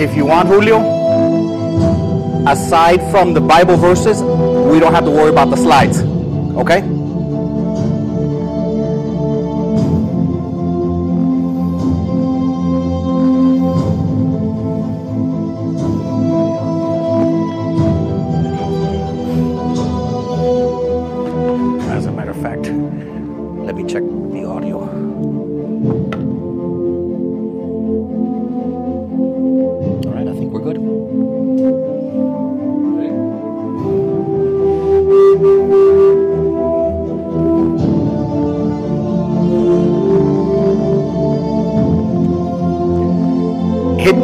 If you want, Julio, aside from the Bible verses, we don't have to worry about the slides, okay?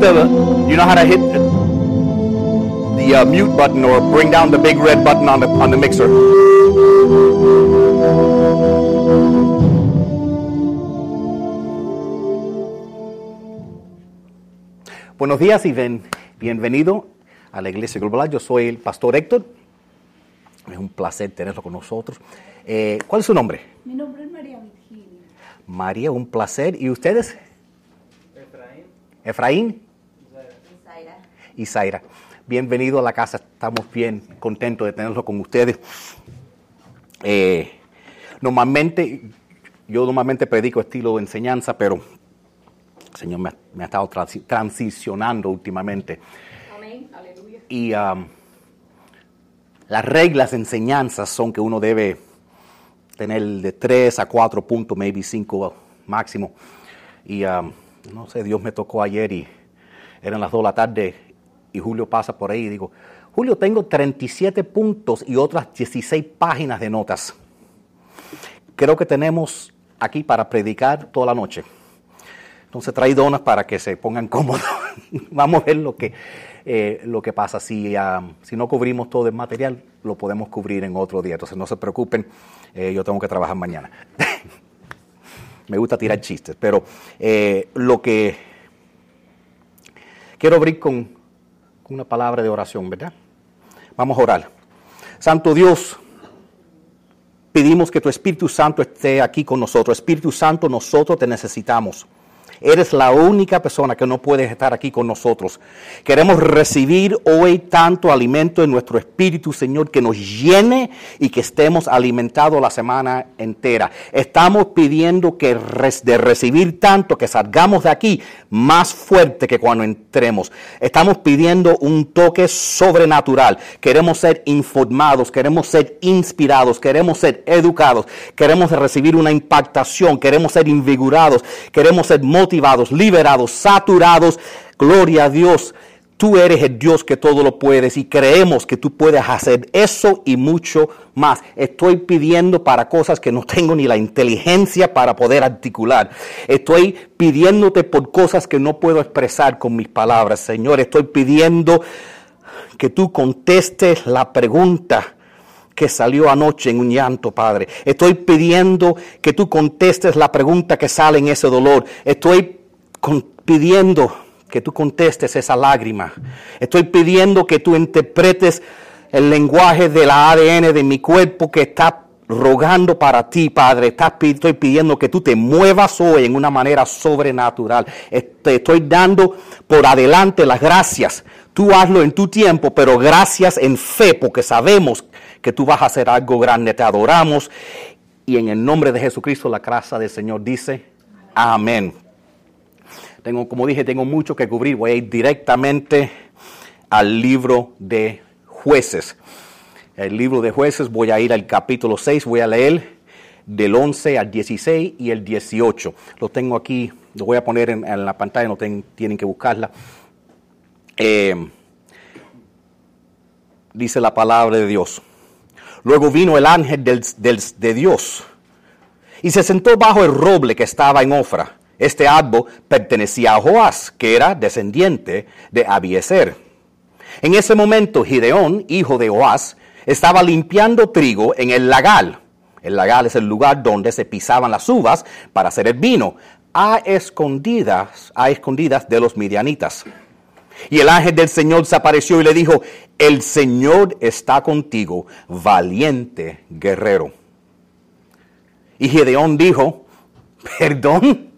You know how to hit the mute button or bring down the big red button on the mixer. Buenos días y bienvenido a la Iglesia Global. Yo soy el pastor Héctor. Es un placer tenerlo con nosotros. ¿Cuál es su nombre? Mi nombre es María Virginia. María, un placer. ¿Y ustedes? Efraín y Zaira. Bienvenido a la casa. Estamos bien contentos de tenerlo con ustedes. Yo normalmente predico estilo de enseñanza, pero el Señor me ha estado transicionando últimamente. Amén. Aleluya. Y las reglas de enseñanza son que uno debe tener de 3 a 4 puntos, maybe 5 máximo. Y no sé, Dios me tocó ayer y eran las 2 de la tarde y Julio pasa por ahí y digo, Julio, tengo 37 puntos y otras 16 páginas de notas. Creo que tenemos aquí para predicar toda la noche. Entonces traí donas para que se pongan cómodos. Vamos a ver lo que pasa. Si no cubrimos todo el material, lo podemos cubrir en otro día. Entonces no se preocupen, yo tengo que trabajar mañana. Me gusta tirar chistes, pero lo que quiero abrir con una palabra de oración, ¿verdad? Vamos a orar. Santo Dios, pedimos que tu Espíritu Santo esté aquí con nosotros. Espíritu Santo, nosotros te necesitamos. Eres la única persona que no puedes estar aquí con nosotros. Queremos recibir hoy tanto alimento en nuestro espíritu, Señor, que nos llene y que estemos alimentados la semana entera. Estamos pidiendo que de recibir tanto, que salgamos de aquí más fuerte que cuando entremos. Estamos pidiendo un toque sobrenatural. Queremos ser informados, queremos ser inspirados, queremos ser educados, queremos recibir una impactación, queremos ser invigorados, queremos ser motivados, liberados, saturados. Gloria a Dios, tú eres el Dios que todo lo puedes y creemos que tú puedes hacer eso y mucho más. Estoy pidiendo para cosas que no tengo ni la inteligencia para poder articular. Estoy pidiéndote por cosas que no puedo expresar con mis palabras, Señor. Estoy pidiendo que tú contestes la pregunta que salió anoche en un llanto, Padre. Estoy pidiendo que tú contestes la pregunta que sale en ese dolor. Estoy pidiendo que tú contestes esa lágrima. Estoy pidiendo que tú interpretes el lenguaje del ADN de mi cuerpo que está rogando para ti, Padre. Estoy pidiendo que tú te muevas hoy en una manera sobrenatural. Te estoy dando por adelante las gracias. Tú hazlo en tu tiempo, pero gracias en fe, porque sabemos que tú vas a hacer algo grande. Te adoramos. Y en el nombre de Jesucristo, la gracia del Señor dice, amén. Como dije, tengo mucho que cubrir. Voy a ir directamente al libro de Jueces. El libro de Jueces, voy a ir al capítulo 6, voy a leer del 11 al 16 y el 18. Lo tengo aquí, lo voy a poner en la pantalla, no tienen que buscarla. Dice la palabra de Dios. Luego vino el ángel de Dios y se sentó bajo el roble que estaba en Ofra. Este árbol pertenecía a Joás, que era descendiente de Abiezer. En ese momento, Gedeón, hijo de Joás, estaba limpiando trigo en el lagar. El lagar es el lugar donde se pisaban las uvas para hacer el vino, a escondidas de los midianitas. Y el ángel del Señor se apareció y le dijo: El Señor está contigo, valiente guerrero. Y Gedeón dijo: ¿Perdón?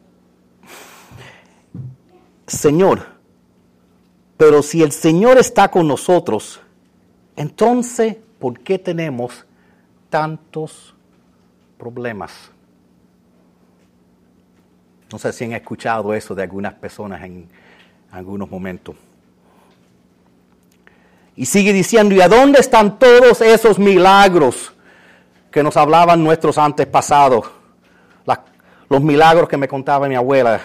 Señor, pero si el Señor está con nosotros, entonces, ¿por qué tenemos tantos problemas? No sé si han escuchado eso de algunas personas en algunos momentos. Y sigue diciendo, ¿y a dónde están todos esos milagros que nos hablaban nuestros antepasados? Los milagros que me contaba mi abuela.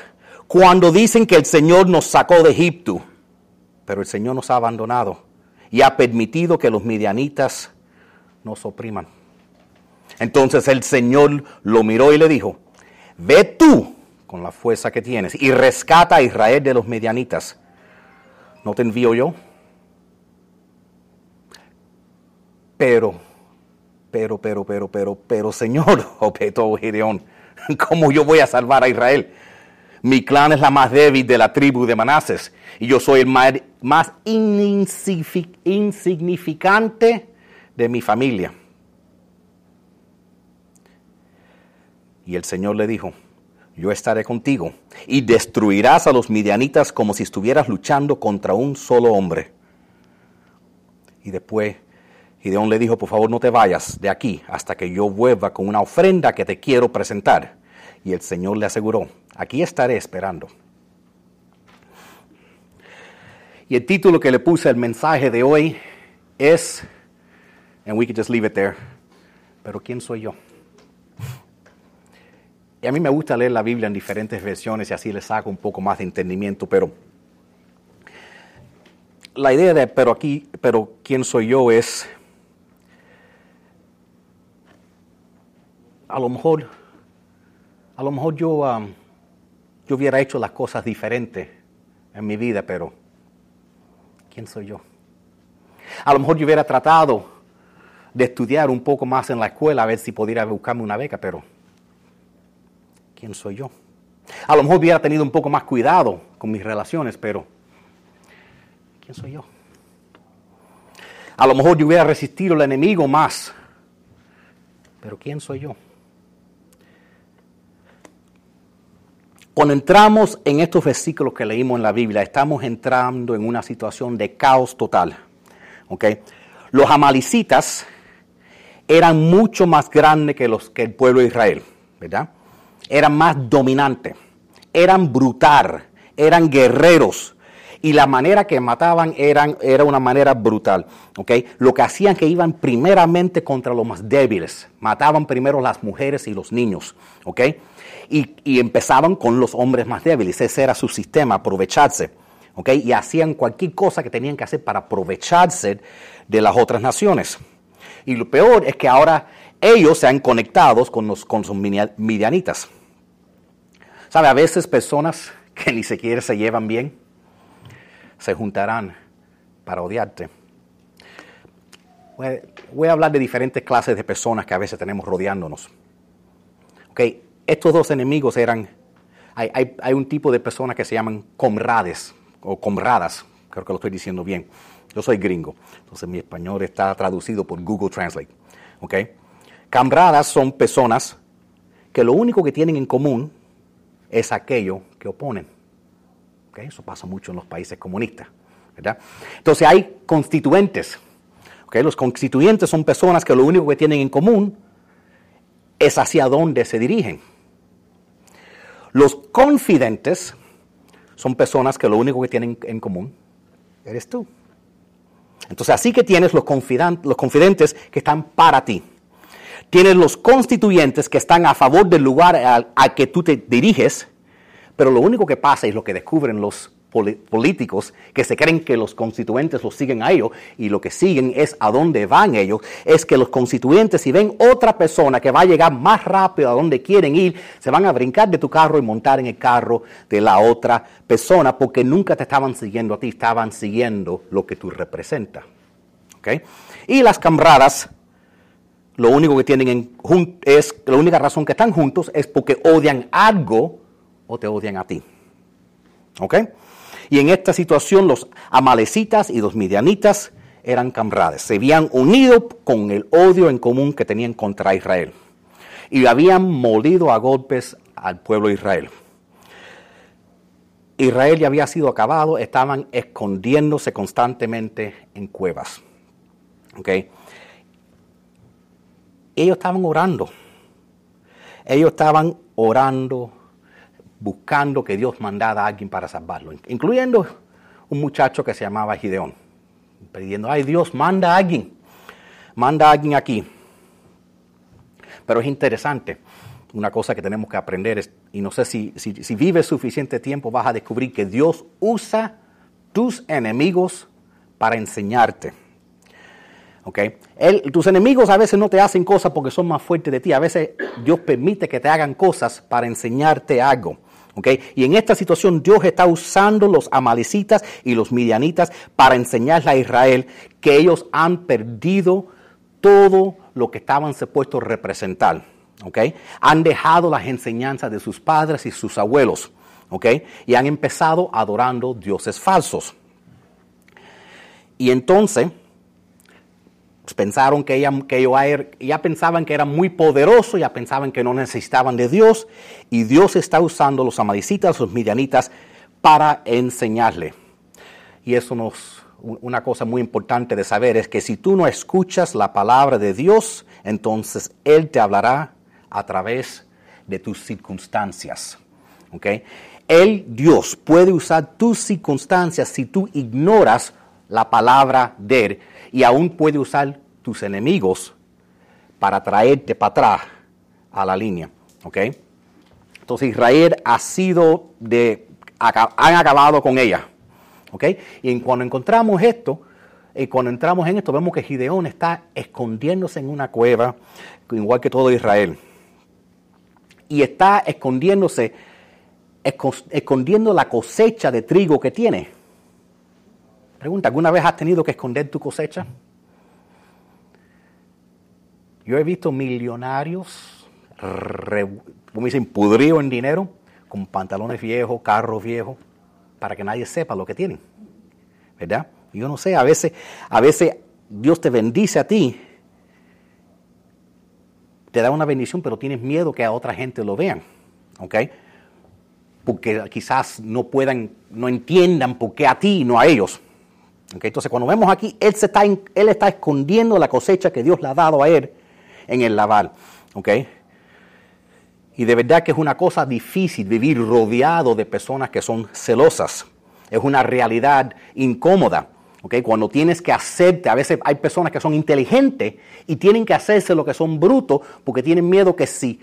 Cuando dicen que el Señor nos sacó de Egipto, pero el Señor nos ha abandonado y ha permitido que los midianitas nos opriman. Entonces el Señor lo miró y le dijo, ve tú con la fuerza que tienes y rescata a Israel de los midianitas. ¿No te envío yo? Pero, Señor, objetó Gedeón, ¿cómo yo voy a salvar a Israel? Mi clan es la más débil de la tribu de Manasés y yo soy el más insignificante de mi familia. Y el Señor le dijo, yo estaré contigo y destruirás a los midianitas como si estuvieras luchando contra un solo hombre. Y después Gedeón le dijo, por favor no te vayas de aquí hasta que yo vuelva con una ofrenda que te quiero presentar. Y el Señor le aseguró, aquí estaré esperando. Y el título que le puse al mensaje de hoy es, and we can just leave it there, pero ¿quién soy yo? Y a mí me gusta leer la Biblia en diferentes versiones y así le saco un poco más de entendimiento, pero la idea de pero ¿quién soy yo? Es, a lo mejor yo hubiera hecho las cosas diferentes en mi vida, pero ¿quién soy yo? A lo mejor yo hubiera tratado de estudiar un poco más en la escuela, a ver si pudiera buscarme una beca, pero ¿quién soy yo? A lo mejor hubiera tenido un poco más cuidado con mis relaciones, pero ¿quién soy yo? A lo mejor yo hubiera resistido al enemigo más, pero ¿quién soy yo? Cuando entramos en estos versículos que leímos en la Biblia, estamos entrando en una situación de caos total. ¿Okay? Los amalecitas eran mucho más grandes que el pueblo de Israel, ¿verdad? Eran más dominantes, eran brutal, eran guerreros. Y la manera que mataban era una manera brutal. ¿Okay? Lo que hacían que iban primeramente contra los más débiles. Mataban primero las mujeres y los niños. ¿Okay? Y empezaban con los hombres más débiles. Ese era su sistema, aprovecharse. ¿Okay? Y hacían cualquier cosa que tenían que hacer para aprovecharse de las otras naciones. Y lo peor es que ahora ellos se han conectado con sus midianitas. ¿Sabe? A veces personas que ni siquiera se llevan bien se juntarán para odiarte. Voy a hablar de diferentes clases de personas que a veces tenemos rodeándonos. Okay, estos dos enemigos eran, hay un tipo de personas que se llaman comrades o comradas, creo que lo estoy diciendo bien. Yo soy gringo, entonces mi español está traducido por Google Translate. Okay. Camaradas son personas que lo único que tienen en común es aquello que oponen. Okay, eso pasa mucho en los países comunistas, ¿verdad? Entonces hay constituyentes. Okay, los constituyentes son personas que lo único que tienen en común es hacia dónde se dirigen. Los confidentes son personas que lo único que tienen en común eres tú. Entonces, así que tienes los confidentes que están para ti. Tienes los constituyentes que están a favor del lugar al que tú te diriges, pero lo único que pasa es lo que descubren los políticos, que se creen que los constituyentes los siguen a ellos, y lo que siguen es a dónde van ellos, es que los constituyentes, si ven otra persona que va a llegar más rápido a donde quieren ir, se van a brincar de tu carro y montar en el carro de la otra persona, porque nunca te estaban siguiendo a ti, estaban siguiendo lo que tú representas. ¿Okay? Y las camaradas, lo único que tienen la única razón que están juntos es porque odian algo o te odian a ti. ¿Ok? Y en esta situación los amalecitas y los midianitas eran camaradas. Se habían unido con el odio en común que tenían contra Israel. Y habían molido a golpes al pueblo de Israel. Israel ya había sido acabado, estaban escondiéndose constantemente en cuevas. ¿Ok? Ellos estaban orando. Ellos estaban orando, buscando que Dios mandara a alguien para salvarlo, incluyendo un muchacho que se llamaba Gedeón, pidiendo, ay Dios, manda a alguien aquí. Pero es interesante, una cosa que tenemos que aprender es, y no sé si vives suficiente tiempo vas a descubrir que Dios usa tus enemigos para enseñarte. Okay. Tus enemigos a veces no te hacen cosas porque son más fuertes de ti. A veces Dios permite que te hagan cosas para enseñarte algo. Okay. Y en esta situación Dios está usando los amalecitas y los midianitas para enseñarle a Israel que ellos han perdido todo lo que estaban supuestos a representar. Okay. Han dejado las enseñanzas de sus padres y sus abuelos. Okay. Y han empezado adorando dioses falsos. Y entonces pensaron ya pensaban que eran muy poderosos, ya pensaban que no necesitaban de Dios, y Dios está usando los amalecitas, los midianitas para enseñarle. Y eso una cosa muy importante de saber es que si tú no escuchas la palabra de Dios, entonces Él te hablará a través de tus circunstancias. ¿Okay? Dios puede usar tus circunstancias si tú ignoras la palabra de Él, y aún puede usar tus enemigos para traerte para atrás a la línea. ¿Okay? Entonces Israel han acabado con ella. ¿Okay? Y cuando entramos en esto, vemos que Gedeón está escondiéndose en una cueva, igual que todo Israel. Y está escondiendo la cosecha de trigo que tiene. Pregunta, ¿alguna vez has tenido que esconder tu cosecha? Yo he visto millonarios, como dicen, pudridos en dinero, con pantalones viejos, carros viejos, para que nadie sepa lo que tienen. ¿Verdad? Yo no sé, a veces Dios te bendice a ti, te da una bendición, pero tienes miedo que a otra gente lo vean. ¿Ok? Porque quizás no entiendan por qué a ti y no a ellos. Okay, entonces cuando vemos aquí, él está escondiendo la cosecha que Dios le ha dado a él en el lavar. Okay. Y de verdad que es una cosa difícil vivir rodeado de personas que son celosas. Es una realidad incómoda. Okay. Cuando tienes que hacerte, a veces hay personas que son inteligentes y tienen que hacerse lo que son brutos porque tienen miedo que sí.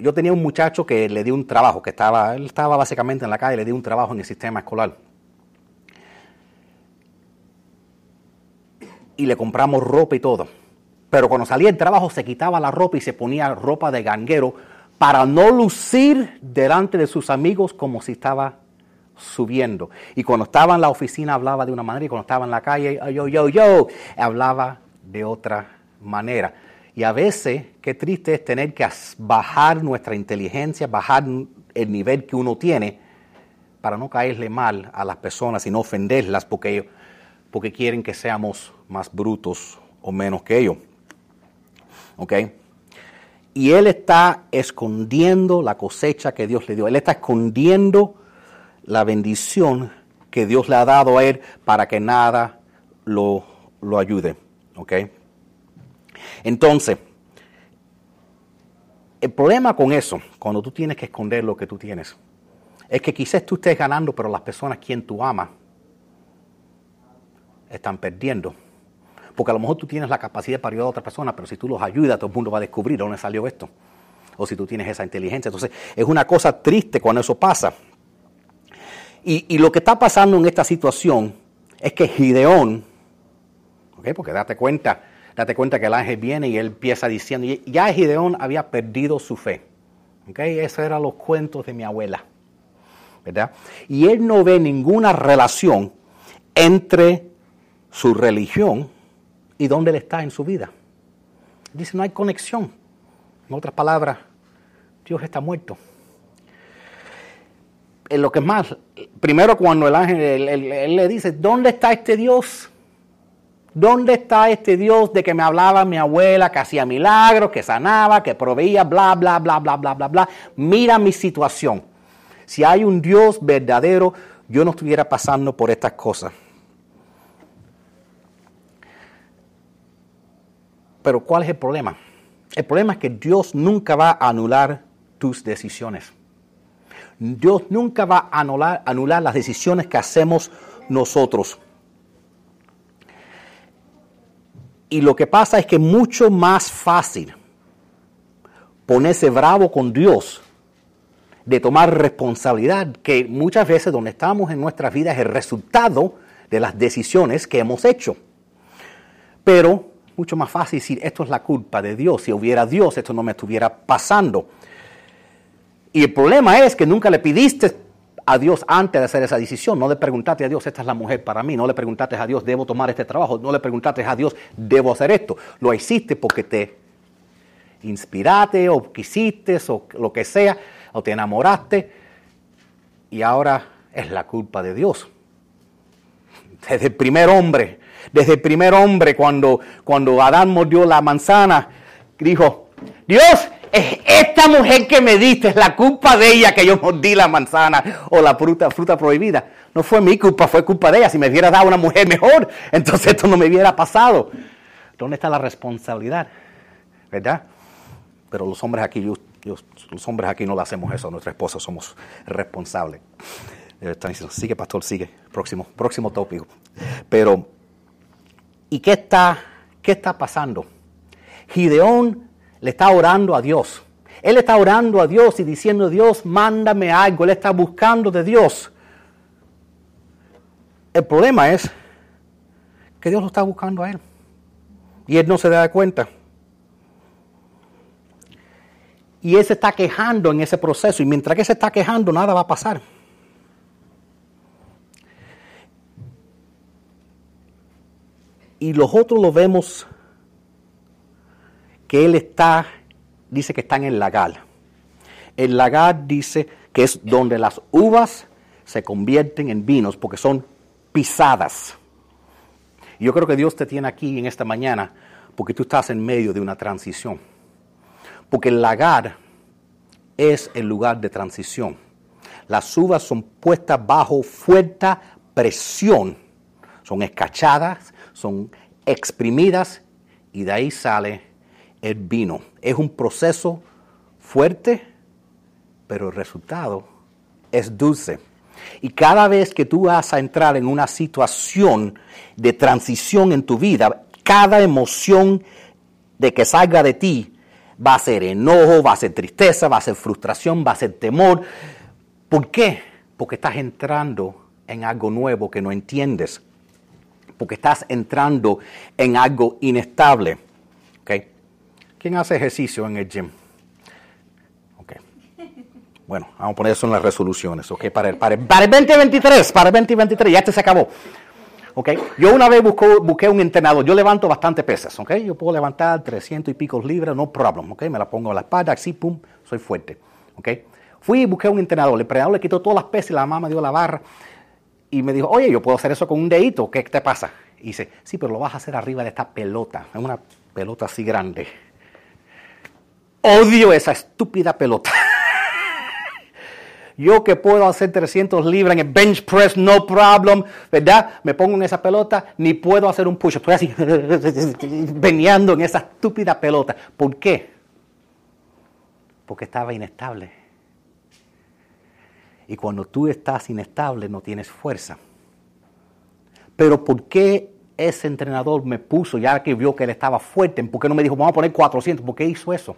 Yo tenía un muchacho que le di un trabajo, él estaba básicamente en la calle, le di un trabajo en el sistema escolar. Y le compramos ropa y todo. Pero cuando salía del trabajo se quitaba la ropa y se ponía ropa de ganguero para no lucir delante de sus amigos como si estaba subiendo. Y cuando estaba en la oficina hablaba de una manera y cuando estaba en la calle, yo, hablaba de otra manera. Y a veces, qué triste es tener que bajar nuestra inteligencia, bajar el nivel que uno tiene para no caerle mal a las personas y no ofenderlas porque quieren que seamos más brutos o menos que ellos. ¿Ok? Y él está escondiendo la cosecha que Dios le dio. Él está escondiendo la bendición que Dios le ha dado a él para que nada lo ayude. ¿Ok? Entonces, el problema con eso, cuando tú tienes que esconder lo que tú tienes, es que quizás tú estés ganando, pero las personas quien tú amas, están perdiendo. Porque a lo mejor tú tienes la capacidad para ayudar a otra persona, pero si tú los ayudas, todo el mundo va a descubrir dónde salió esto. O si tú tienes esa inteligencia. Entonces, es una cosa triste cuando eso pasa. Y lo que está pasando en esta situación es que Gedeón, ¿okay? Porque date cuenta que el ángel viene y él empieza diciendo, ya Gedeón había perdido su fe. ¿Okay? Esos eran los cuentos de mi abuela, ¿verdad? Y él no ve ninguna relación entre su religión y dónde él está en su vida. Dice, no hay conexión. En otras palabras, Dios está muerto. En lo que es más, primero cuando el ángel él le dice, ¿dónde está este Dios? ¿Dónde está este Dios de que me hablaba mi abuela, que hacía milagros, que sanaba, que proveía, bla, bla, bla, bla, bla, bla, bla? Mira mi situación. Si hay un Dios verdadero, yo no estuviera pasando por estas cosas. Pero ¿cuál es el problema? El problema es que Dios nunca va a anular tus decisiones. Dios nunca va a anular las decisiones que hacemos nosotros. Y lo que pasa es que es mucho más fácil ponerse bravo con Dios, de tomar responsabilidad, que muchas veces donde estamos en nuestras vidas es el resultado de las decisiones que hemos hecho. Pero mucho más fácil decir, esto es la culpa de Dios, si hubiera Dios esto no me estuviera pasando. Y el problema es que nunca le pidiste a Dios antes de hacer esa decisión. No le preguntaste a Dios, esta es la mujer para mí. No le preguntaste a Dios, debo tomar este trabajo. No le preguntaste a Dios, debo hacer esto. Lo hiciste porque te inspiraste o quisiste o lo que sea, o te enamoraste. Y ahora es la culpa de Dios. Desde el primer hombre, cuando Adán mordió la manzana, dijo, Dios, es esta mujer que me diste, es la culpa de ella que yo mordí la manzana o la fruta prohibida. No fue mi culpa, fue culpa de ella. Si me hubiera dado una mujer mejor, entonces esto no me hubiera pasado. ¿Dónde está la responsabilidad? ¿Verdad? Pero los hombres aquí, los hombres aquí no le hacemos eso a nuestra esposa, somos responsables. Están diciendo, sigue pastor, sigue, próximo tópico. Pero, ¿y qué está pasando? Gedeón le está orando a Dios. Él está orando a Dios y diciendo, Dios, mándame algo. Él está buscando de Dios. El problema es que Dios lo está buscando a él. Y él no se da cuenta. Y él se está quejando en ese proceso. Y mientras que se está quejando, nada va a pasar. Y nosotros lo vemos que él está, dice que está en el lagar. El lagar dice que es donde las uvas se convierten en vinos porque son pisadas. Y yo creo que Dios te tiene aquí en esta mañana porque tú estás en medio de una transición. Porque el lagar es el lugar de transición. Las uvas son puestas bajo fuerte presión. Son escachadas, son exprimidas y de ahí sale el vino. Es un proceso fuerte, pero el resultado es dulce. Y cada vez que tú vas a entrar en una situación de transición en tu vida, cada emoción de que salga de ti va a ser enojo, va a ser tristeza, va a ser frustración, va a ser temor. ¿Por qué? Porque estás entrando en algo nuevo que no entiendes. Porque estás entrando en algo inestable. ¿Okay? ¿Quién hace ejercicio en el gym? Okay. Bueno, vamos a poner eso en las resoluciones, ¿ok? Para el 2023, ya este se acabó. ¿Okay? Yo una vez busqué un entrenador, yo levanto bastante pesas, ¿ok? Yo puedo levantar 300 y pico libras, no problem, ¿ok? Me la pongo a la espalda, así, pum, soy fuerte, ¿ok? Fui y busqué un entrenador, el entrenador le quitó todas las pesas y la mamá me dio la barra y me dijo, oye, yo puedo hacer eso con un dedito, ¿qué te pasa? Y dice, sí, pero lo vas a hacer arriba de esta pelota, es una pelota así grande. Odio esa estúpida pelota. Yo que puedo hacer 300 libras en el bench press, no problem, ¿verdad? Me pongo en esa pelota, ni puedo hacer un push. Estoy así, veneando en esa estúpida pelota. ¿Por qué? Porque estaba inestable. Y cuando tú estás inestable, no tienes fuerza. Pero ¿por qué ese entrenador me puso, ya que vio que él estaba fuerte, ¿por qué no me dijo, vamos a poner 400? ¿Por qué hizo eso?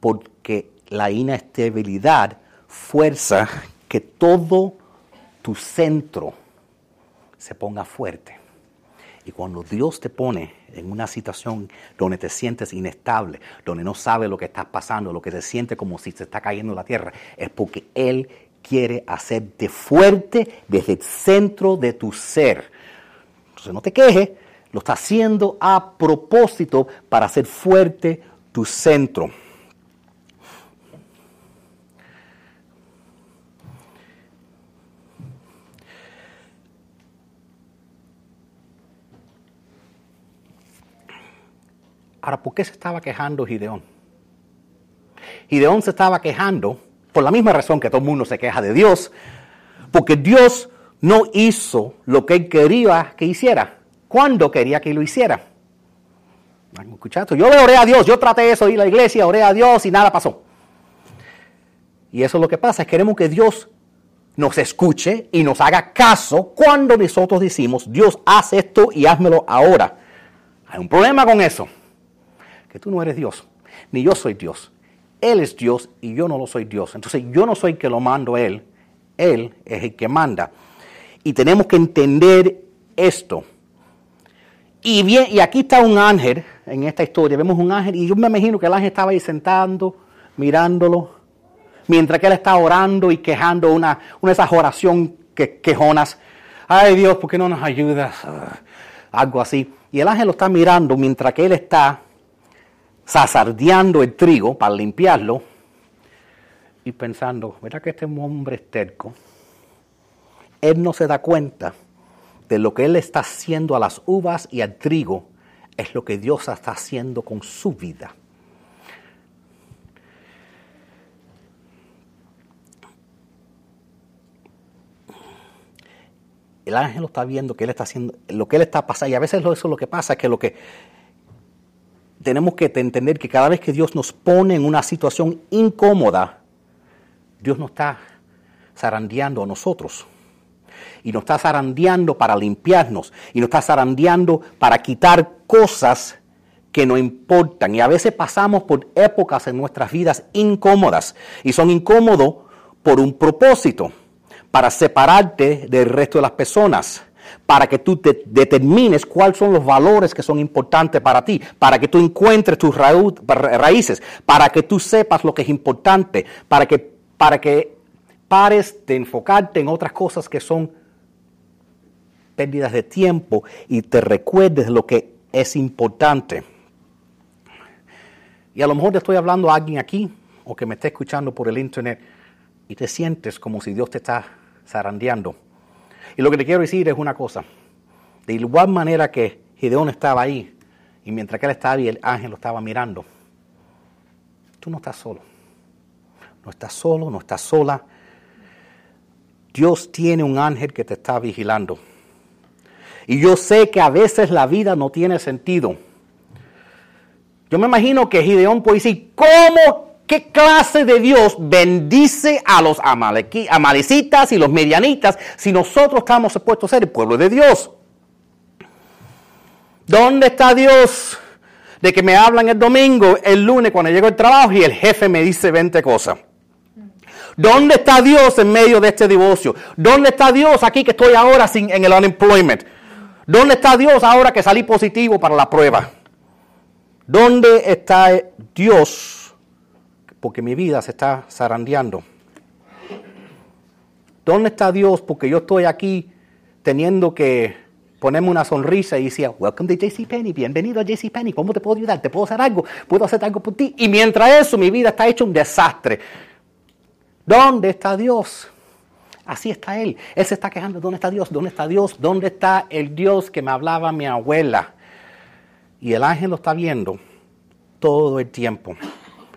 Porque la inestabilidad fuerza que todo tu centro se ponga fuerte. Y cuando Dios te pone en una situación donde te sientes inestable, donde no sabes lo que estás pasando, lo que se siente como si se está cayendo la tierra, es porque Él quiere hacerte fuerte desde el centro de tu ser. Entonces no te quejes, lo está haciendo a propósito para hacer fuerte tu centro. Ahora, ¿por qué se estaba quejando Gedeón? Gedeón se estaba quejando por la misma razón que todo el mundo se queja de Dios, porque Dios no hizo lo que él quería que hiciera, cuando quería que lo hiciera. ¿Escuchaste? Yo le oré a Dios, yo traté eso, ir a la iglesia, oré a Dios y nada pasó. Y eso es lo que pasa, es que queremos que Dios nos escuche y nos haga caso cuando nosotros decimos, Dios, haz esto y házmelo ahora. Hay un problema con eso. Que tú no eres Dios, ni yo soy Dios. Él es Dios y yo no lo soy Dios. Entonces yo no soy el que lo mando a Él. Él es el que manda. Y tenemos que entender esto. Y bien, y aquí está un ángel en esta historia. Vemos un ángel y yo me imagino que el ángel estaba ahí sentando, mirándolo, mientras que él está orando y quejando una de esas oraciones quejonas. Ay Dios, ¿por qué no nos ayudas? Algo así. Y el ángel lo está mirando mientras que él está sazardeando el trigo para limpiarlo y pensando, ¿verdad que este hombre es terco? Él no se da cuenta de lo que él está haciendo a las uvas y al trigo, es lo que Dios está haciendo con su vida. El ángel lo está viendo, que él está haciendo, lo que él está pasando, y a veces eso es lo que pasa, es que lo que tenemos que entender que cada vez que Dios nos pone en una situación incómoda, Dios nos está zarandeando a nosotros. Y nos está zarandeando para limpiarnos. Y nos está zarandeando para quitar cosas que no importan. Y a veces pasamos por épocas en nuestras vidas incómodas. Y son incómodos por un propósito. Para separarte del resto de las personas. Para que tú te determines cuáles son los valores que son importantes para ti, para que tú encuentres tus raíces, para que tú sepas lo que es importante, para que pares de enfocarte en otras cosas que son pérdidas de tiempo y te recuerdes lo que es importante. Y a lo mejor te estoy hablando a alguien aquí o que me esté escuchando por el internet y te sientes como si Dios te está zarandeando. Y lo que te quiero decir es una cosa. De igual manera que Gedeón estaba ahí, y mientras que él estaba ahí, el ángel lo estaba mirando. Tú no estás solo. No estás solo, no estás sola. Dios tiene un ángel que te está vigilando. Y yo sé que a veces la vida no tiene sentido. Yo me imagino que Gedeón puede decir, ¿cómo? ¿Qué clase de Dios bendice a los amalecitas y los midianitas si nosotros estamos supuestos a ser el pueblo de Dios? ¿Dónde está Dios de que me hablan el domingo, el lunes cuando llego al trabajo y el jefe me dice 20 cosas? ¿Dónde está Dios en medio de este divorcio? ¿Dónde está Dios aquí que estoy ahora en el unemployment? ¿Dónde está Dios ahora que salí positivo para la prueba? ¿Dónde está Dios? Porque mi vida se está zarandeando. ¿Dónde está Dios? Porque yo estoy aquí teniendo que ponerme una sonrisa y decía, welcome to J.C. Penney, bienvenido a J.C. Penney, ¿cómo te puedo ayudar? ¿Te puedo hacer algo? ¿Puedo hacer algo por ti? Y mientras eso, mi vida está hecha un desastre. ¿Dónde está Dios? Así está Él. Él se está quejando, ¿dónde está Dios? ¿Dónde está Dios? ¿Dónde está el Dios que me hablaba mi abuela? Y el ángel lo está viendo todo el tiempo.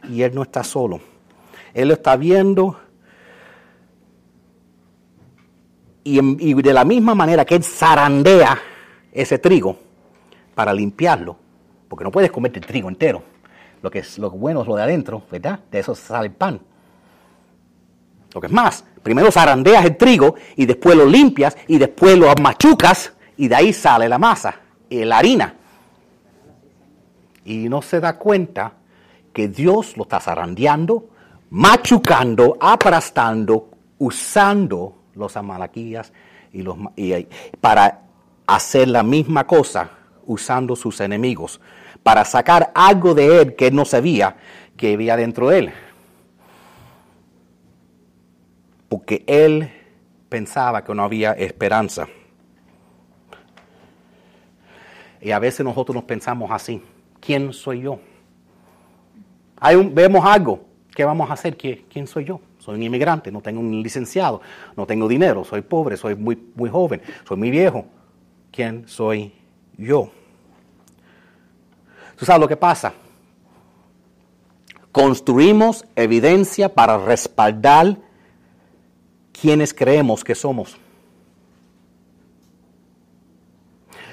Y él no está solo. Él lo está viendo. Y de la misma manera que él zarandea ese trigo para limpiarlo. Porque no puedes comerte el trigo entero. Lo que es lo bueno es lo de adentro, ¿verdad? De eso sale el pan. Lo que es más, Primero zarandeas el trigo y después lo limpias y después lo machucas y de ahí sale la masa, la harina. Y no se da cuenta que Dios lo está zarandeando, machucando, aplastando, usando los amalequías para hacer la misma cosa, usando sus enemigos, para sacar algo de él que él no sabía que había dentro de él. Porque él pensaba que no había esperanza. Y a veces nosotros nos pensamos así, ¿quién soy yo? Vemos algo, ¿qué vamos a hacer? ¿Quién soy yo? Soy un inmigrante, no tengo un licenciado, no tengo dinero, soy pobre, soy muy joven, soy muy viejo. ¿Quién soy yo? ¿Tú sabes lo que pasa? Construimos evidencia para respaldar quienes creemos que somos.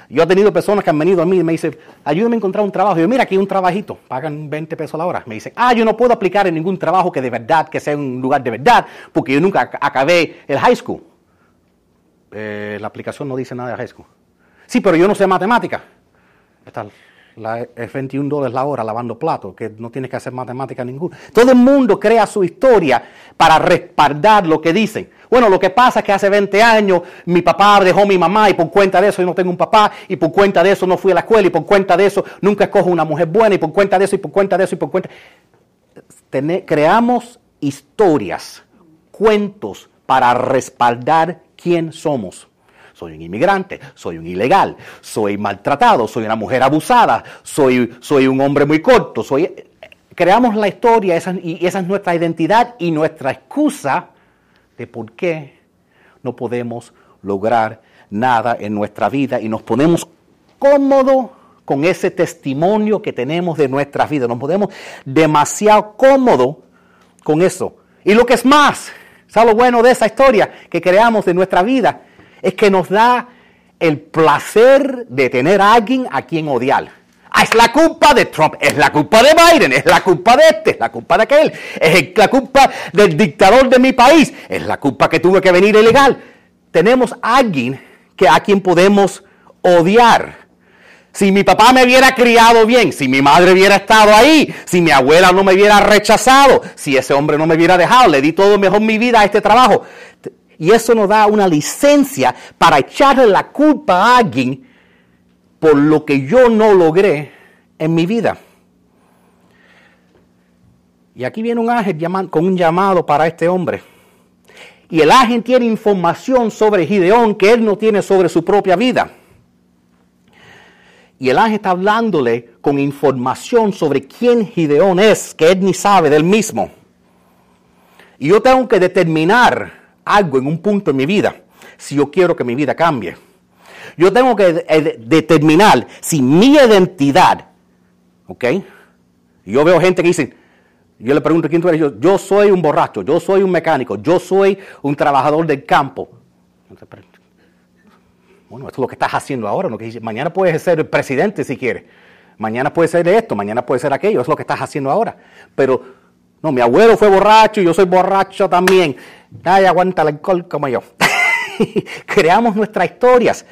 Yo he tenido personas que han venido a mí y me dicen, ayúdame a encontrar un trabajo. Y yo, mira, aquí hay un trabajito, pagan 20 pesos la hora. Me dicen, yo no puedo aplicar en ningún trabajo que de verdad, que sea un lugar de verdad, porque yo nunca acabé el high school. La aplicación no dice nada de high school. Sí, pero yo no sé matemática. Es $21 la hora lavando platos, que no tienes que hacer matemática ninguna. Todo el mundo crea su historia para respaldar lo que dicen. Bueno, lo que pasa es que hace 20 años mi papá dejó a mi mamá y por cuenta de eso yo no tengo un papá y por cuenta de eso no fui a la escuela y por cuenta de eso nunca escojo una mujer buena y por cuenta de eso y por cuenta de eso y por cuenta... Creamos historias, cuentos para respaldar quién somos. Soy un inmigrante, soy un ilegal, soy maltratado, soy una mujer abusada, soy un hombre muy corto. Creamos la historia y esa es nuestra identidad y nuestra excusa de por qué no podemos lograr nada en nuestra vida y nos ponemos cómodos con ese testimonio que tenemos de nuestras vidas. Nos ponemos demasiado cómodos con eso. Y lo que es más, ¿sabes lo bueno de esa historia que creamos de nuestra vida? Es que nos da el placer de tener a alguien a quien odiar. Es la culpa de Trump, es la culpa de Biden, es la culpa de este, es la culpa de aquel, es la culpa del dictador de mi país, es la culpa que tuve que venir ilegal. Tenemos a alguien a quien podemos odiar. Si mi papá me hubiera criado bien, si mi madre hubiera estado ahí, si mi abuela no me hubiera rechazado, si ese hombre no me hubiera dejado, le di todo mejor mi vida a este trabajo... Y eso nos da una licencia para echarle la culpa a alguien por lo que yo no logré en mi vida. Y aquí viene un ángel con un llamado para este hombre. Y el ángel tiene información sobre Gedeón que él no tiene sobre su propia vida. Y el ángel está hablándole con información sobre quién Gedeón es, que él ni sabe de él mismo. Y yo tengo que determinar algo en un punto en mi vida, si yo quiero que mi vida cambie. Yo tengo que determinar si mi identidad, ¿ok? Yo veo gente que dice, yo le pregunto quién tú eres, yo soy un borracho, yo soy un mecánico, yo soy un trabajador del campo. Bueno, esto es lo que estás haciendo ahora, ¿no? Mañana puedes ser el presidente si quieres, mañana puedes ser esto, mañana puedes ser aquello, es lo que estás haciendo ahora. Pero no, mi abuelo fue borracho y yo soy borracho también. Nadie aguanta el alcohol como yo. Creamos nuestras historias.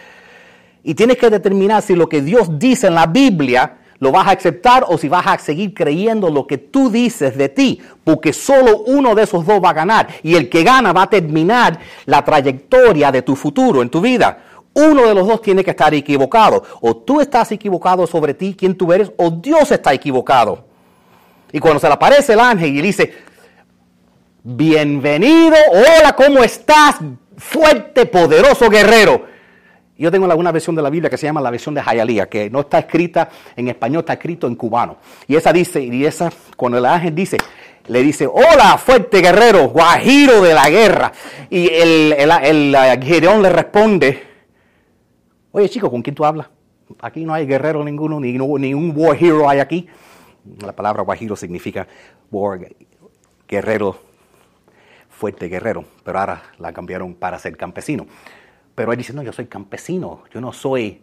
Y tienes que determinar si lo que Dios dice en la Biblia lo vas a aceptar o si vas a seguir creyendo lo que tú dices de ti. Porque solo uno de esos dos va a ganar. Y el que gana va a terminar la trayectoria de tu futuro en tu vida. Uno de los dos tiene que estar equivocado. O tú estás equivocado sobre ti, quién tú eres, o Dios está equivocado. Y cuando se le aparece el ángel y le dice, bienvenido, hola, ¿cómo estás? Fuerte, poderoso guerrero. Yo tengo alguna versión de la Biblia que se llama la versión de Jayalía, que no está escrita en español, está escrito en cubano. Y esa dice, cuando el ángel dice, le dice, hola, fuerte guerrero, guajiro de la guerra. Y el Gedeón le responde, oye chico, ¿con quién tú hablas? Aquí no hay guerrero ninguno, ni un war hero hay aquí. La palabra guajiro significa guerrero, fuerte guerrero, pero ahora la cambiaron para ser campesino. Pero él dice, no, yo soy campesino, yo no soy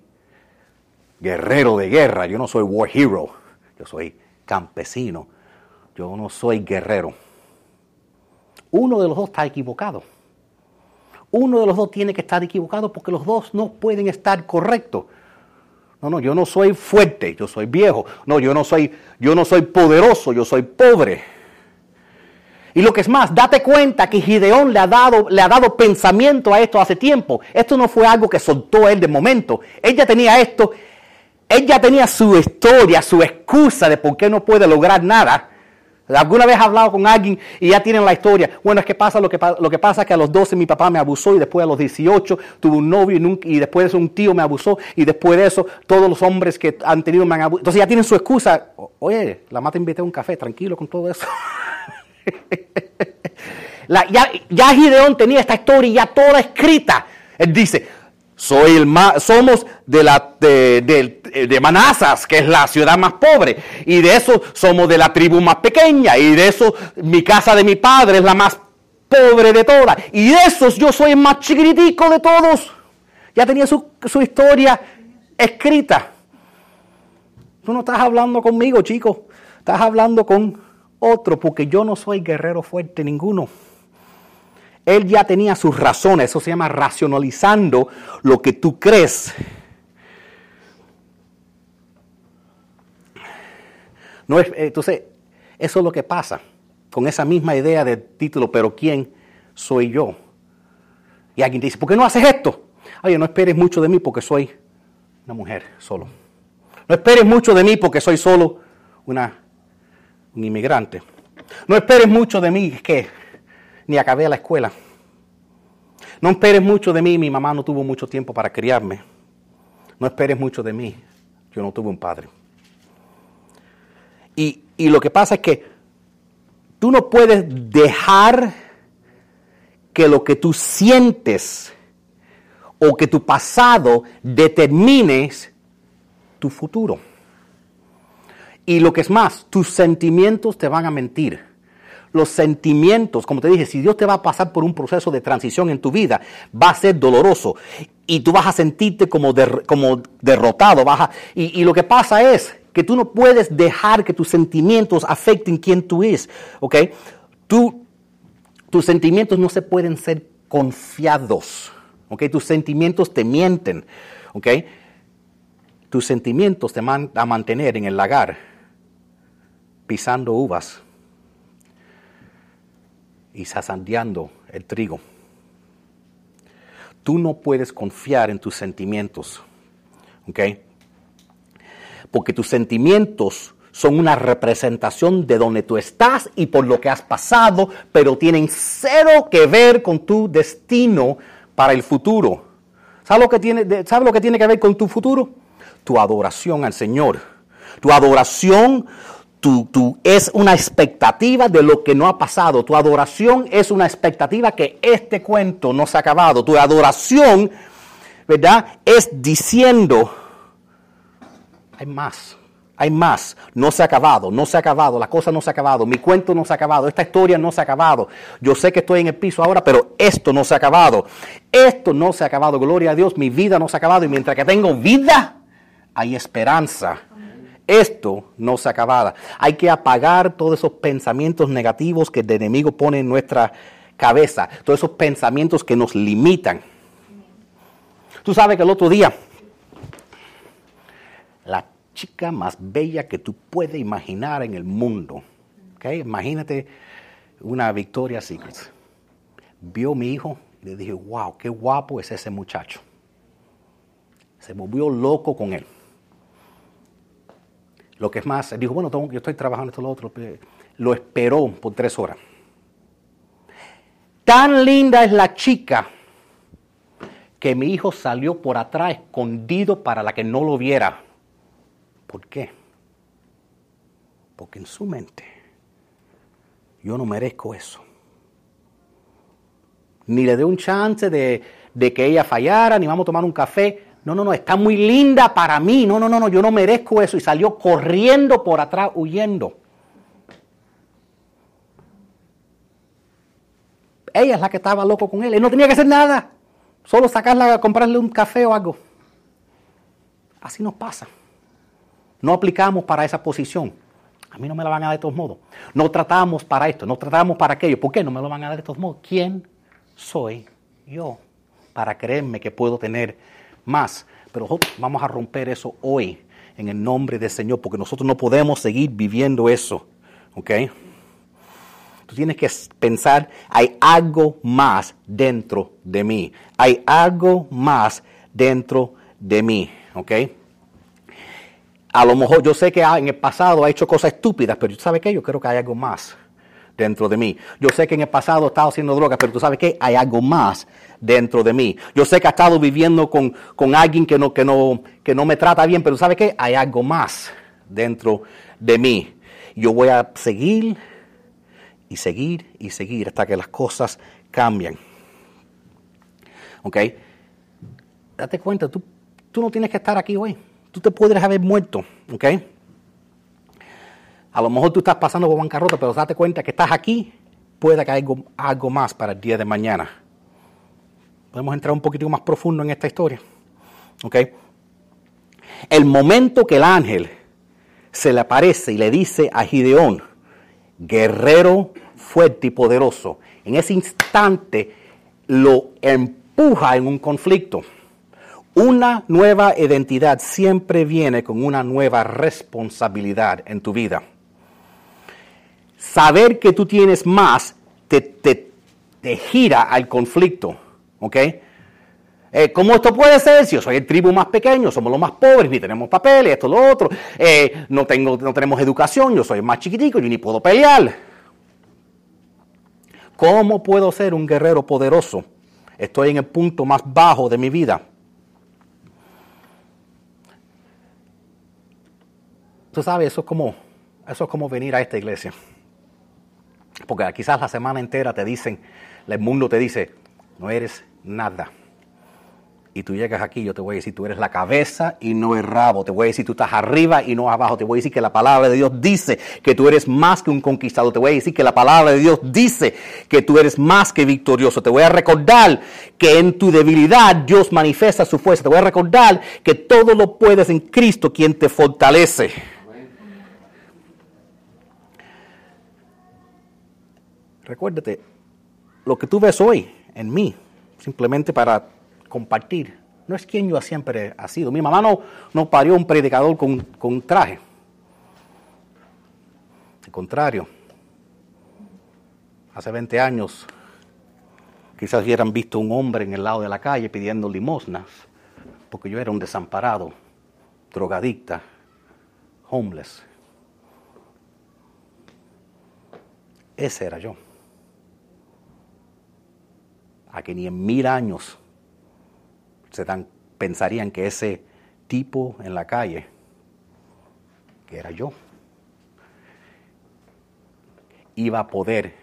guerrero de guerra, yo no soy war hero, yo soy campesino, yo no soy guerrero. Uno de los dos está equivocado. Uno de los dos tiene que estar equivocado porque los dos no pueden estar correctos. No, no, yo no soy fuerte, yo soy viejo. No, yo no soy poderoso, yo soy pobre. Y lo que es más, date cuenta que Gedeón le ha dado pensamiento a esto hace tiempo. Esto no fue algo que soltó él de momento. Él ya tenía esto, él ya tenía su historia, su excusa de por qué no puede lograr nada. ¿Alguna vez has hablado con alguien y ya tienen la historia? Bueno, es que pasa lo que pasa es que a los 12 mi papá me abusó y después a los 18 tuve un novio y después de eso un tío me abusó y después de eso todos los hombres que han tenido me han abusado. Entonces ya tienen su excusa. Oye, la mamá te invité a un café, tranquilo con todo eso. Ya Gedeón tenía esta historia ya toda escrita. Él dice, somos de Manasés, que es la ciudad más pobre, y de eso somos de la tribu más pequeña, y de eso mi casa de mi padre es la más pobre de todas, y de esos yo soy el más chiquitico de todos. Ya tenía su historia escrita. Tú no estás hablando conmigo, chico, estás hablando con otro, porque yo no soy guerrero fuerte ninguno. Él ya tenía sus razones. Eso se llama racionalizando lo que tú crees. No es, entonces, eso es lo que pasa con esa misma idea del título, pero ¿quién soy yo? Y alguien te dice, ¿por qué no haces esto? Oye, no esperes mucho de mí porque soy una mujer solo. No esperes mucho de mí porque soy solo un inmigrante. No esperes mucho de mí que ni acabé la escuela. No esperes mucho de mí, mi mamá no tuvo mucho tiempo para criarme. No esperes mucho de mí, yo no tuve un padre. Y lo que pasa es que tú no puedes dejar que lo que tú sientes o que tu pasado determines tu futuro. Y lo que es más, tus sentimientos te van a mentir. Los sentimientos, como te dije, si Dios te va a pasar por un proceso de transición en tu vida, va a ser doloroso y tú vas a sentirte como derrotado. Y lo que pasa es que tú no puedes dejar que tus sentimientos afecten quién tú eres, ¿ok? Tus sentimientos no se pueden ser confiados, ¿ok? Tus sentimientos te mienten, ¿ok? Tus sentimientos te van a mantener en el lagar pisando uvas y zarandeando el trigo. Tú no puedes confiar en tus sentimientos, ¿ok? Porque tus sentimientos son una representación de donde tú estás y por lo que has pasado, pero tienen cero que ver con tu destino para el futuro. ¿Sabes lo que tiene que ver con tu futuro? Tu adoración al Señor. Tu adoración Tú es una expectativa de lo que no ha pasado. Tu adoración es una expectativa que este cuento no se ha acabado. Tu adoración, ¿verdad?, es diciendo, hay más. No se ha acabado. La cosa no se ha acabado. Mi cuento no se ha acabado. Esta historia no se ha acabado. Yo sé que estoy en el piso ahora, pero esto no se ha acabado. Gloria a Dios, mi vida no se ha acabado. Y mientras que tengo vida, hay esperanza. Esto no se acaba. Hay que apagar todos esos pensamientos negativos que el enemigo pone en nuestra cabeza. Todos esos pensamientos que nos limitan. Tú sabes que el otro día, la chica más bella que tú puedes imaginar en el mundo, ¿okay? Imagínate una Victoria's Secret. Vio a mi hijo y le dije, wow, qué guapo es ese muchacho. Se volvió loco con él. Lo que es más, él dijo, bueno, yo estoy trabajando esto, lo otro. Lo esperó por 3 horas. Tan linda es la chica que mi hijo salió por atrás escondido para la que no lo viera. ¿Por qué? Porque en su mente yo no merezco eso. Ni le dé un chance de que ella fallara, ni vamos a tomar un café. No, está muy linda para mí. No, yo no merezco eso. Y salió corriendo por atrás, huyendo. Ella es la que estaba loco con él. Él no tenía que hacer nada. Solo sacarla, comprarle un café o algo. Así nos pasa. No aplicamos para esa posición. A mí no me la van a dar de todos modos. No tratamos para esto, no tratamos para aquello. ¿Por qué no me lo van a dar de todos modos? ¿Quién soy yo para creerme que puedo tener más. Pero vamos a romper eso hoy en el nombre del Señor, porque nosotros no podemos seguir viviendo eso. ¿Ok? Tú tienes que pensar, hay algo más dentro de mí. Hay algo más dentro de mí. ¿Ok? A lo mejor yo sé que en el pasado he hecho cosas estúpidas, pero ¿sabes qué? Yo creo que hay algo más dentro de mí. Yo sé que en el pasado he estado haciendo drogas, pero ¿tú sabes qué? Hay algo más dentro de mí. Yo sé que he estado viviendo con alguien que no me trata bien, pero ¿sabes qué? Hay algo más dentro de mí. Yo voy a seguir y seguir y seguir hasta que las cosas cambien. ¿Ok? Date cuenta, tú no tienes que estar aquí hoy. Tú te podrías haber muerto, ¿ok? A lo mejor tú estás pasando por bancarrota, pero date cuenta que estás aquí, puede que haya algo más para el día de mañana. Podemos entrar un poquito más profundo en esta historia, ¿ok? El momento que el ángel se le aparece y le dice a Gedeón, guerrero fuerte y poderoso, en ese instante lo empuja en un conflicto. Una nueva identidad siempre viene con una nueva responsabilidad en tu vida. Saber que tú tienes más te gira al conflicto, ¿ok? ¿Cómo esto puede ser? Si yo soy el tribu más pequeño, somos los más pobres, ni tenemos papeles, esto, lo otro, no tenemos educación, yo soy el más chiquitico, yo ni puedo pelear. ¿Cómo puedo ser un guerrero poderoso? Estoy en el punto más bajo de mi vida. Tú sabes, eso es como venir a esta iglesia. Porque quizás la semana entera te dicen, el mundo te dice, no eres nada. Y tú llegas aquí, yo te voy a decir, tú eres la cabeza y no el rabo. Te voy a decir, tú estás arriba y no abajo. Te voy a decir que la palabra de Dios dice que tú eres más que un conquistador. Te voy a decir que la palabra de Dios dice que tú eres más que victorioso. Te voy a recordar que en tu debilidad Dios manifiesta su fuerza. Te voy a recordar que todo lo puedes en Cristo quien te fortalece. Recuérdate, lo que tú ves hoy en mí, simplemente para compartir, no es quien yo siempre he sido. Mi mamá no parió un predicador con un traje. Al contrario, hace 20 años quizás hubieran visto un hombre en el lado de la calle pidiendo limosnas, porque yo era un desamparado, drogadicta, homeless. Ese era yo. A que ni en 1000 años pensarían que ese tipo en la calle, que era yo, iba a poder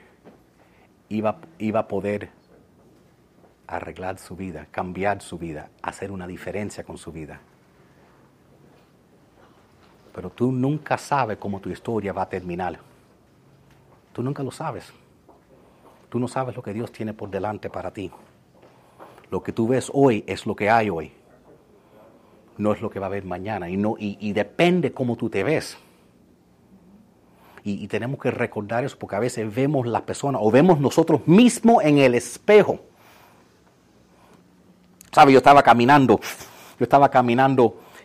arreglar su vida, cambiar su vida, hacer una diferencia con su vida. Pero tú nunca sabes cómo tu historia va a terminar. Tú nunca lo sabes. Tú no sabes lo que Dios tiene por delante para ti. Lo que tú ves hoy es lo que hay hoy. No es lo que va a haber mañana. Y depende cómo tú te ves. Y tenemos que recordar eso, porque a veces vemos las personas o vemos nosotros mismos en el espejo. ¿Sabes? Yo estaba caminando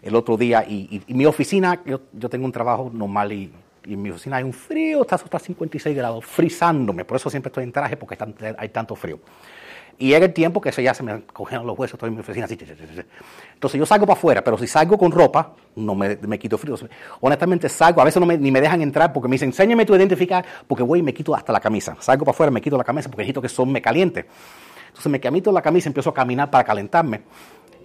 el otro día y mi oficina, yo tengo un trabajo normal y en mi oficina hay un frío, está a 56 grados, frizándome. Por eso siempre estoy en traje, porque hay tanto frío. Y llega el tiempo que eso ya se me cogieron los huesos, estoy en mi oficina así. Entonces yo salgo para afuera, pero si salgo con ropa, no me quito frío. Honestamente salgo, a veces ni me dejan entrar porque me dicen, enséñame tu identificar, porque voy y me quito hasta la camisa. Salgo para afuera, me quito la camisa porque necesito que me caliente. Entonces me quito la camisa, empiezo a caminar para calentarme.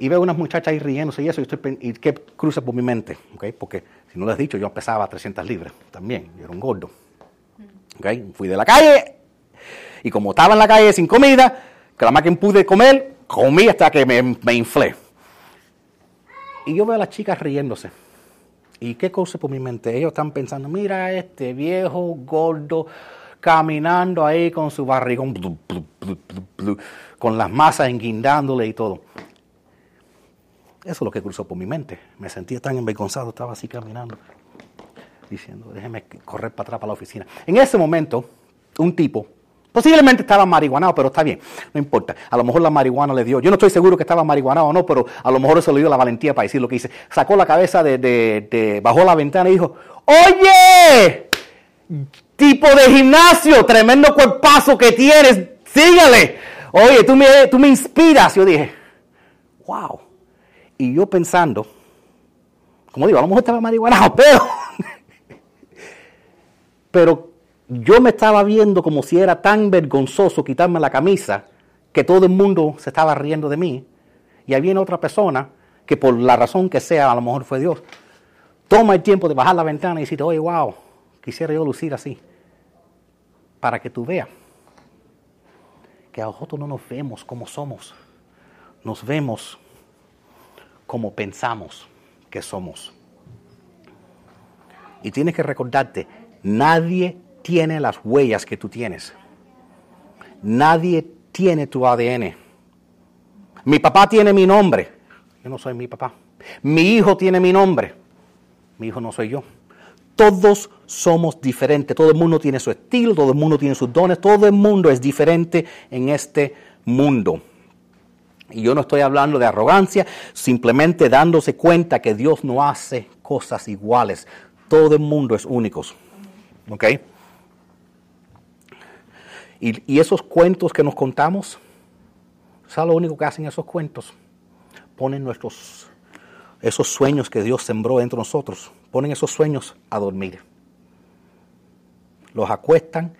Y veo unas muchachas ahí riéndose y eso, y que cruza por mi mente, ¿okay? Porque si no les he dicho, yo pesaba 300 libras también, yo era un gordo. ¿Okay? Fui de la calle, y como estaba en la calle sin comida, que la más que pude comer, comí hasta que me inflé. Y yo veo a las chicas riéndose. ¿Y qué cosa por mi mente? Ellos están pensando, mira este viejo gordo caminando ahí con su barrigón, blu, blu, blu, blu, blu, con las masas enguindándole y todo. Eso es lo que cruzó por mi mente. Me sentía tan envergonzado, estaba así caminando, diciendo, déjeme correr para atrás para la oficina. En ese momento, un tipo Posiblemente estaba marihuanado, pero está bien, no importa. A lo mejor la marihuana le dio. Yo no estoy seguro que estaba marihuanado o no, pero a lo mejor eso le dio la valentía para decir lo que hice. Sacó la cabeza bajó la ventana y dijo, oye, tipo de gimnasio, tremendo cuerpazo que tienes, sígale. Oye, tú me inspiras. Yo dije, wow. Y yo pensando, como digo, a lo mejor estaba marihuanado, pero yo me estaba viendo como si era tan vergonzoso quitarme la camisa que todo el mundo se estaba riendo de mí. Y ahí viene otra persona que por la razón que sea, a lo mejor fue Dios, toma el tiempo de bajar la ventana y decirte, oye, wow, quisiera yo lucir así, para que tú veas que a nosotros no nos vemos como somos, nos vemos como pensamos que somos. Y tienes que recordarte, nadie tiene las huellas que tú tienes. Nadie tiene tu ADN. Mi papá tiene mi nombre. Yo no soy mi papá. Mi hijo tiene mi nombre. Mi hijo no soy yo. Todos somos diferentes. Todo el mundo tiene su estilo, todo el mundo tiene sus dones, todo el mundo es diferente en este mundo. Y yo no estoy hablando de arrogancia, simplemente dándose cuenta que Dios no hace cosas iguales. Todo el mundo es único. ¿Ok? Y esos cuentos que nos contamos, ¿sabes lo único que hacen esos cuentos? Ponen esos sueños que Dios sembró dentro de nosotros, ponen esos sueños a dormir. Los acuestan,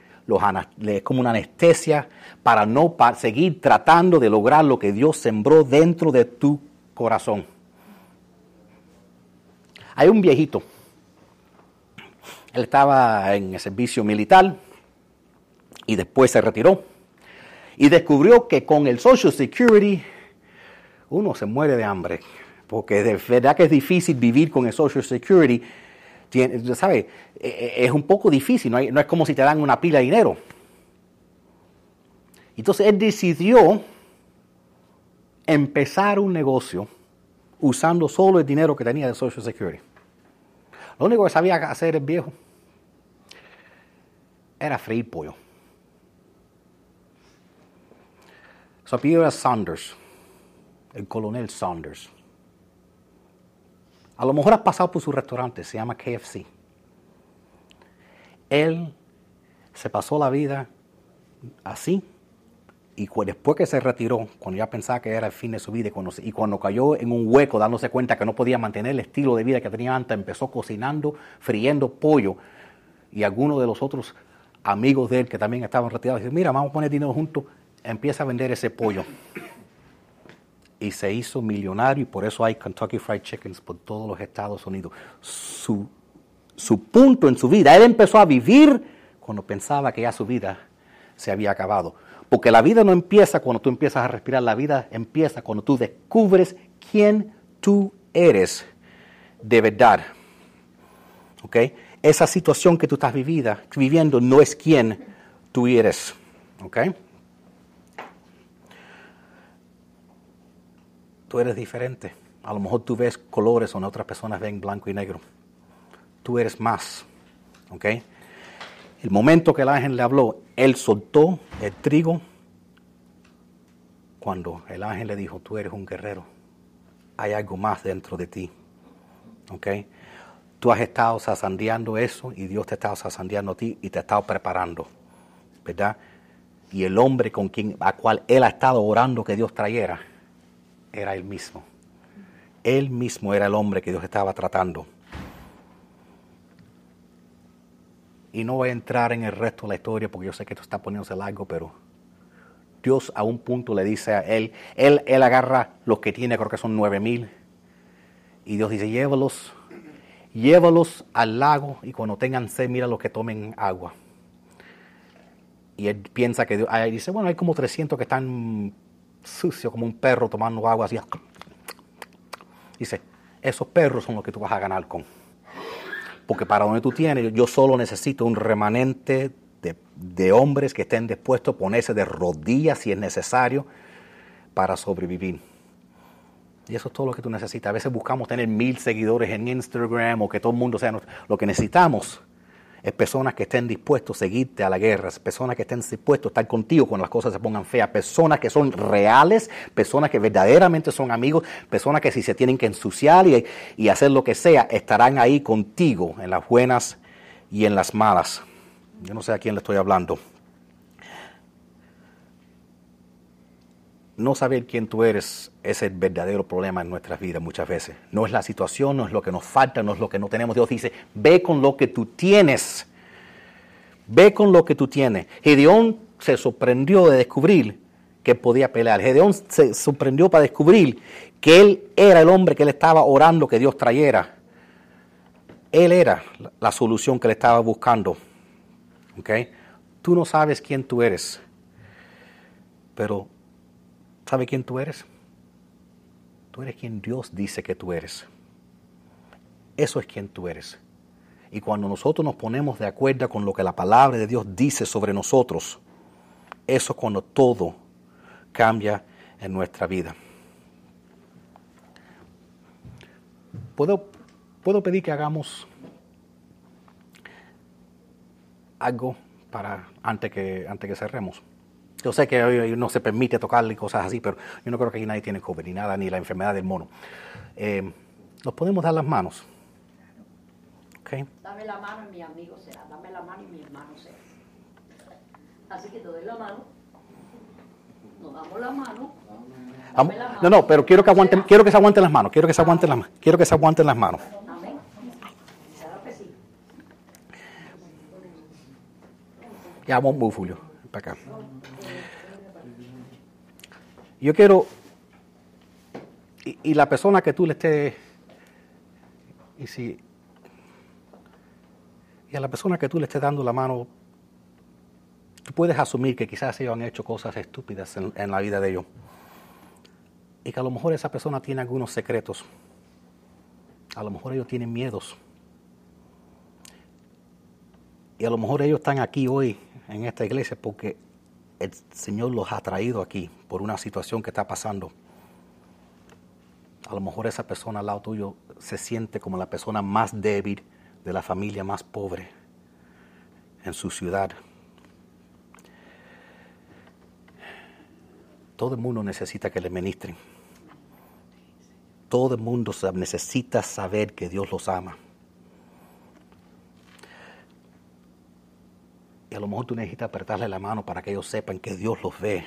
es como una anestesia para no seguir tratando de lograr lo que Dios sembró dentro de tu corazón. Hay un viejito. Él estaba en el servicio militar y después se retiró y descubrió que con el Social Security uno se muere de hambre, porque de verdad que es difícil vivir con el Social Security. ¿Sabes? Es un poco difícil, no es como si te dan una pila de dinero. Entonces él decidió empezar un negocio usando solo el dinero que tenía del Social Security. Lo único que sabía hacer el viejo era freír pollo. Su apellido era Sanders, el Colonel Sanders. A lo mejor has pasado por su restaurante, se llama KFC. Él se pasó la vida así, y después que se retiró, cuando ya pensaba que era el fin de su vida, y cuando cayó en un hueco dándose cuenta que no podía mantener el estilo de vida que tenía antes, empezó cocinando, friendo pollo, y algunos de los otros amigos de él que también estaban retirados, dijeron, mira, vamos a poner dinero juntos, empieza a vender ese pollo. Y se hizo millonario, y por eso hay Kentucky Fried Chicken por todos los Estados Unidos. Su punto en su vida, él empezó a vivir cuando pensaba que ya su vida se había acabado. Porque la vida no empieza cuando tú empiezas a respirar, la vida empieza cuando tú descubres quién tú eres de verdad. ¿Ok? Esa situación que tú estás viviendo no es quién tú eres. ¿Ok? Tú eres diferente. A lo mejor tú ves colores donde otras personas ven blanco y negro. Tú eres más. ¿Ok? El momento que el ángel le habló, él soltó el trigo. Cuando el ángel le dijo, tú eres un guerrero, hay algo más dentro de ti. ¿Ok? Tú has estado zarandeando eso y Dios te ha estado zarandeando a ti y te ha estado preparando. ¿Verdad? Y el hombre a cual él ha estado orando que Dios trayera, era él mismo. Él mismo era el hombre que Dios estaba tratando. Y no voy a entrar en el resto de la historia porque yo sé que esto está poniéndose largo, pero Dios a un punto le dice a él agarra los que tiene, creo que son 9,000, y Dios dice, llévalos al lago y cuando tengan sed, mira los que tomen agua. Y él piensa que Dios, ahí dice, bueno, hay como 300 que están sucios como un perro tomando agua así. Dice, esos perros son los que tú vas a ganar con. Porque para donde tú tienes, yo solo necesito un remanente de hombres que estén dispuestos a ponerse de rodillas si es necesario para sobrevivir. Y eso es todo lo que tú necesitas. A veces buscamos tener 1,000 seguidores en Instagram o que todo el mundo sea. Lo que necesitamos Es personas que estén dispuestos a seguirte a la guerra, es personas que estén dispuestos a estar contigo cuando las cosas se pongan feas, personas que son reales, personas que verdaderamente son amigos, personas que si se tienen que ensuciar y hacer lo que sea, estarán ahí contigo en las buenas y en las malas. Yo no sé a quién le estoy hablando. No saber quién tú eres es el verdadero problema en nuestras vidas muchas veces. No es la situación, no es lo que nos falta, no es lo que no tenemos. Dios dice, ve con lo que tú tienes. Ve con lo que tú tienes. Gedeón se sorprendió de descubrir que podía pelear. Gedeón se sorprendió para descubrir que él era el hombre que él estaba orando que Dios trayera. Él era la solución que le estaba buscando. ¿Okay? Tú no sabes quién tú eres, pero ¿sabe quién tú eres? Tú eres quien Dios dice que tú eres. Eso es quien tú eres. Y cuando nosotros nos ponemos de acuerdo con lo que la palabra de Dios dice sobre nosotros, eso es cuando todo cambia en nuestra vida. ¿Puedo pedir que hagamos algo antes que cerremos? Yo sé que hoy no se permite tocarle cosas así, pero yo no creo que aquí nadie tiene COVID, ni nada, ni la enfermedad del mono. ¿Nos podemos dar las manos? Okay. Dame la mano y mi amigo será. Dame la mano y mi hermano será. Así que te doy la mano. Nos damos la mano. Dame la mano. No, pero quiero que se aguanten las manos. Amén. Claro que sí. Ya, buen búfalo, para acá. Yo quiero, y la persona que tú le estés, y a la persona que tú le estés dando la mano, tú puedes asumir que quizás ellos han hecho cosas estúpidas en la vida de ellos, y que a lo mejor esa persona tiene algunos secretos, a lo mejor ellos tienen miedos, y a lo mejor ellos están aquí hoy en esta iglesia porque el Señor los ha traído aquí por una situación que está pasando. A lo mejor esa persona al lado tuyo se siente como la persona más débil de la familia más pobre en su ciudad. Todo el mundo necesita que le ministren. Todo el mundo necesita saber que Dios los ama. Y a lo mejor tú necesitas apretarle la mano para que ellos sepan que Dios los ve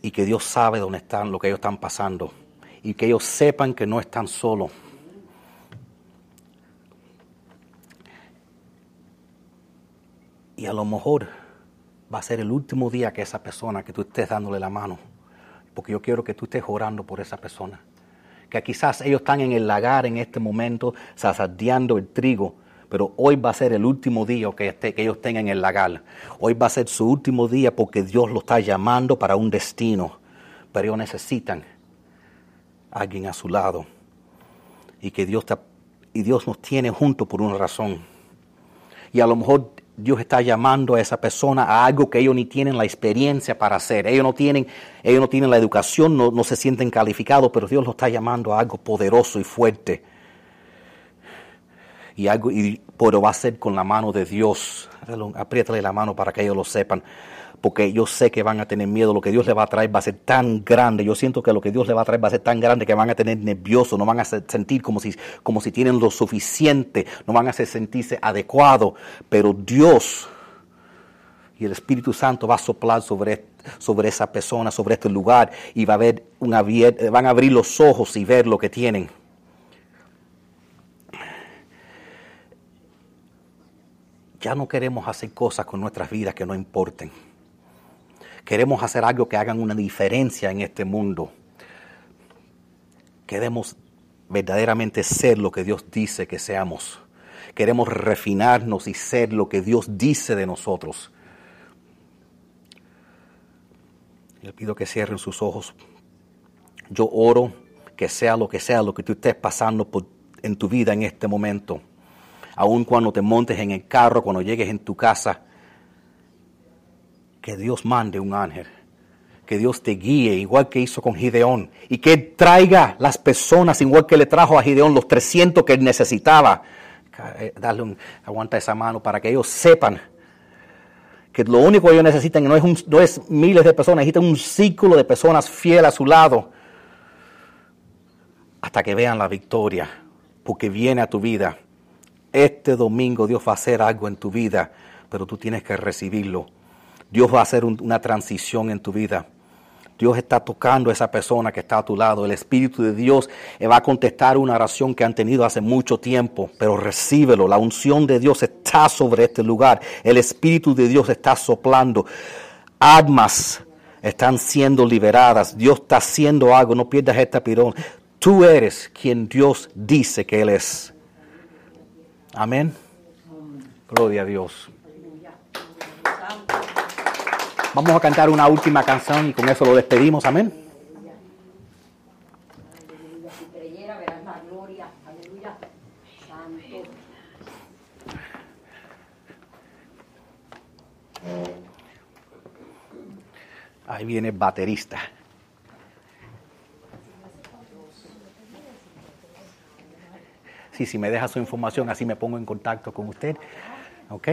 y que Dios sabe dónde están, lo que ellos están pasando y que ellos sepan que no están solos. Y a lo mejor va a ser el último día que esa persona, que tú estés dándole la mano, porque yo quiero que tú estés orando por esa persona, que quizás ellos están en el lagar en este momento, zarzardeando el trigo, pero hoy va a ser el último día que ellos tengan en el lagar. Hoy va a ser su último día porque Dios lo está llamando para un destino. Pero ellos necesitan a alguien a su lado. Y que Dios nos tiene juntos por una razón. Y a lo mejor Dios está llamando a esa persona a algo que ellos ni tienen la experiencia para hacer. Ellos no tienen la educación, no se sienten calificados, pero Dios los está llamando a algo poderoso y fuerte. Pero va a ser con la mano de Dios. Apriétale la mano para que ellos lo sepan, porque yo sé que van a tener miedo. Lo que Dios les va a traer va a ser tan grande. Yo siento que lo que Dios les va a traer va a ser tan grande que van a tener nervioso, no van a sentir como si tienen lo suficiente, no van a sentirse adecuados, pero Dios y el Espíritu Santo va a soplar sobre esa persona, sobre este lugar, y va a haber van a abrir los ojos y ver lo que tienen. Ya no queremos hacer cosas con nuestras vidas que no importen. Queremos hacer algo que hagan una diferencia en este mundo. Queremos verdaderamente ser lo que Dios dice que seamos. Queremos refinarnos y ser lo que Dios dice de nosotros. Le pido que cierren sus ojos. Yo oro que sea lo que tú estés pasando en tu vida en este momento. Aun cuando te montes en el carro, cuando llegues en tu casa, que Dios mande un ángel, que Dios te guíe, igual que hizo con Gedeón, y que traiga las personas, igual que le trajo a Gedeón, los 300 que él necesitaba. darle un, aguanta esa mano para que ellos sepan que lo único que ellos necesitan no es miles de personas, necesitan un círculo de personas fieles a su lado hasta que vean la victoria, porque viene a tu vida. Este domingo Dios va a hacer algo en tu vida, pero tú tienes que recibirlo. Dios va a hacer una transición en tu vida. Dios está tocando a esa persona que está a tu lado. El Espíritu de Dios va a contestar una oración que han tenido hace mucho tiempo. Pero recíbelo. La unción de Dios está sobre este lugar. El Espíritu de Dios está soplando. Almas están siendo liberadas. Dios está haciendo algo. No pierdas esta pirón. Tú eres quien Dios dice que Él es. Amén. Gloria a Dios. Vamos a cantar una última canción y con eso lo despedimos. Amén. Aleluya. Si creyera, verás la gloria. Aleluya. Santo. Ahí viene el baterista. Sí, si me deja su información, así me pongo en contacto con usted. Ok.